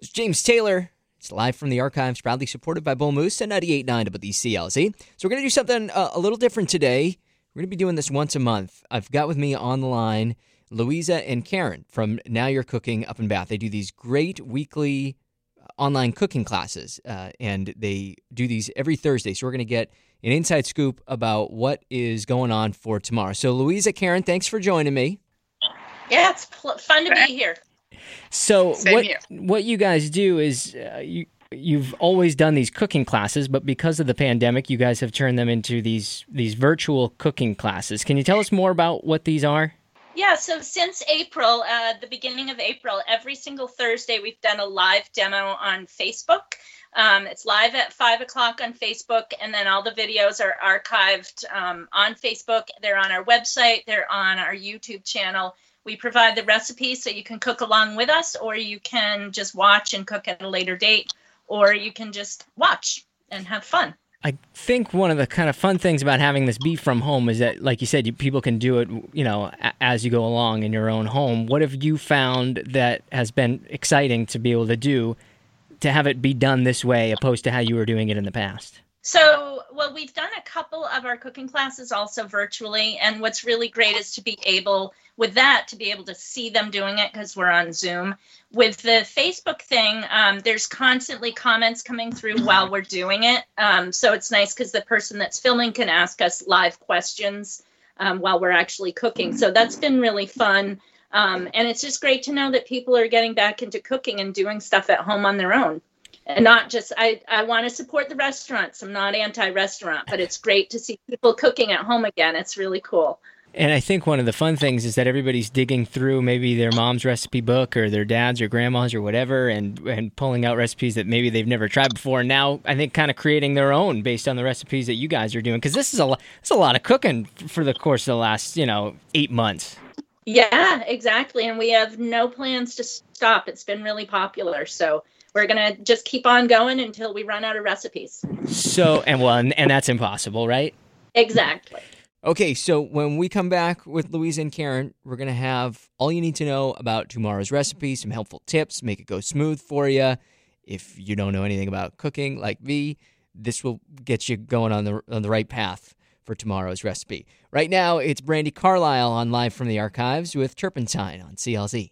It's James Taylor. It's live from the archives, proudly supported by Bull Moose and 98.9 WCLZ. So we're going to do something a little different today. We're going to be doing this once a month. I've got with me on the line Louisa and Karen from Now You're Cooking up in Bath. They do these great weekly online cooking classes, and they do these every Thursday. So we're going to get an inside scoop about what is going on for tomorrow. So Louisa, Karen, thanks for joining me. Yeah, it's fun to be here. So what you guys do is you've always done these cooking classes, but because of the pandemic, you guys have turned them into these virtual cooking classes. Can you tell us more about what these are? Yeah, so since April, the beginning of April, every single Thursday we've done a live demo on Facebook. It's live at 5 o'clock on Facebook, and then all the videos are archived on Facebook. They're on our website. They're on our YouTube channel. We provide the recipe so you can cook along with us, or you can just watch and cook at a later date, or you can just watch and have fun. I think one of the kind of fun things about having this be from home is that, like you said, people can do it, you know, as you go along in your own home. What have you found that has been exciting to be able to do, to have it be done this way opposed to how you were doing it in the past? So, well, we've done a couple of our cooking classes also virtually, and what's really great is to be able, with that, to be able to see them doing it because we're on Zoom. With the Facebook thing, there's constantly comments coming through while we're doing it, so it's nice because the person that's filming can ask us live questions while we're actually cooking, so that's been really fun, and it's just great to know that people are getting back into cooking and doing stuff at home on their own. And not just, I want to support the restaurants. I'm not anti-restaurant, but it's great to see people cooking at home again. It's really cool. And I think one of the fun things is that everybody's digging through maybe their mom's recipe book or their dad's or grandma's or whatever, and pulling out recipes that maybe they've never tried before. And now I think kind of creating their own based on the recipes that you guys are doing, because this is it's a lot of cooking for the course of the last, 8 months. Yeah, exactly. And we have no plans to stop. It's been really popular. So we're going to just keep on going until we run out of recipes. So, and that's impossible, right? Exactly. Okay, so when we come back with Louisa and Karen, we're going to have all you need to know about tomorrow's recipe, some helpful tips, make it go smooth for you. If you don't know anything about cooking like me, this will get you going on the right path for tomorrow's recipe. Right now, it's Brandi Carlile on Live from the Archives with Turpentine on CLZ.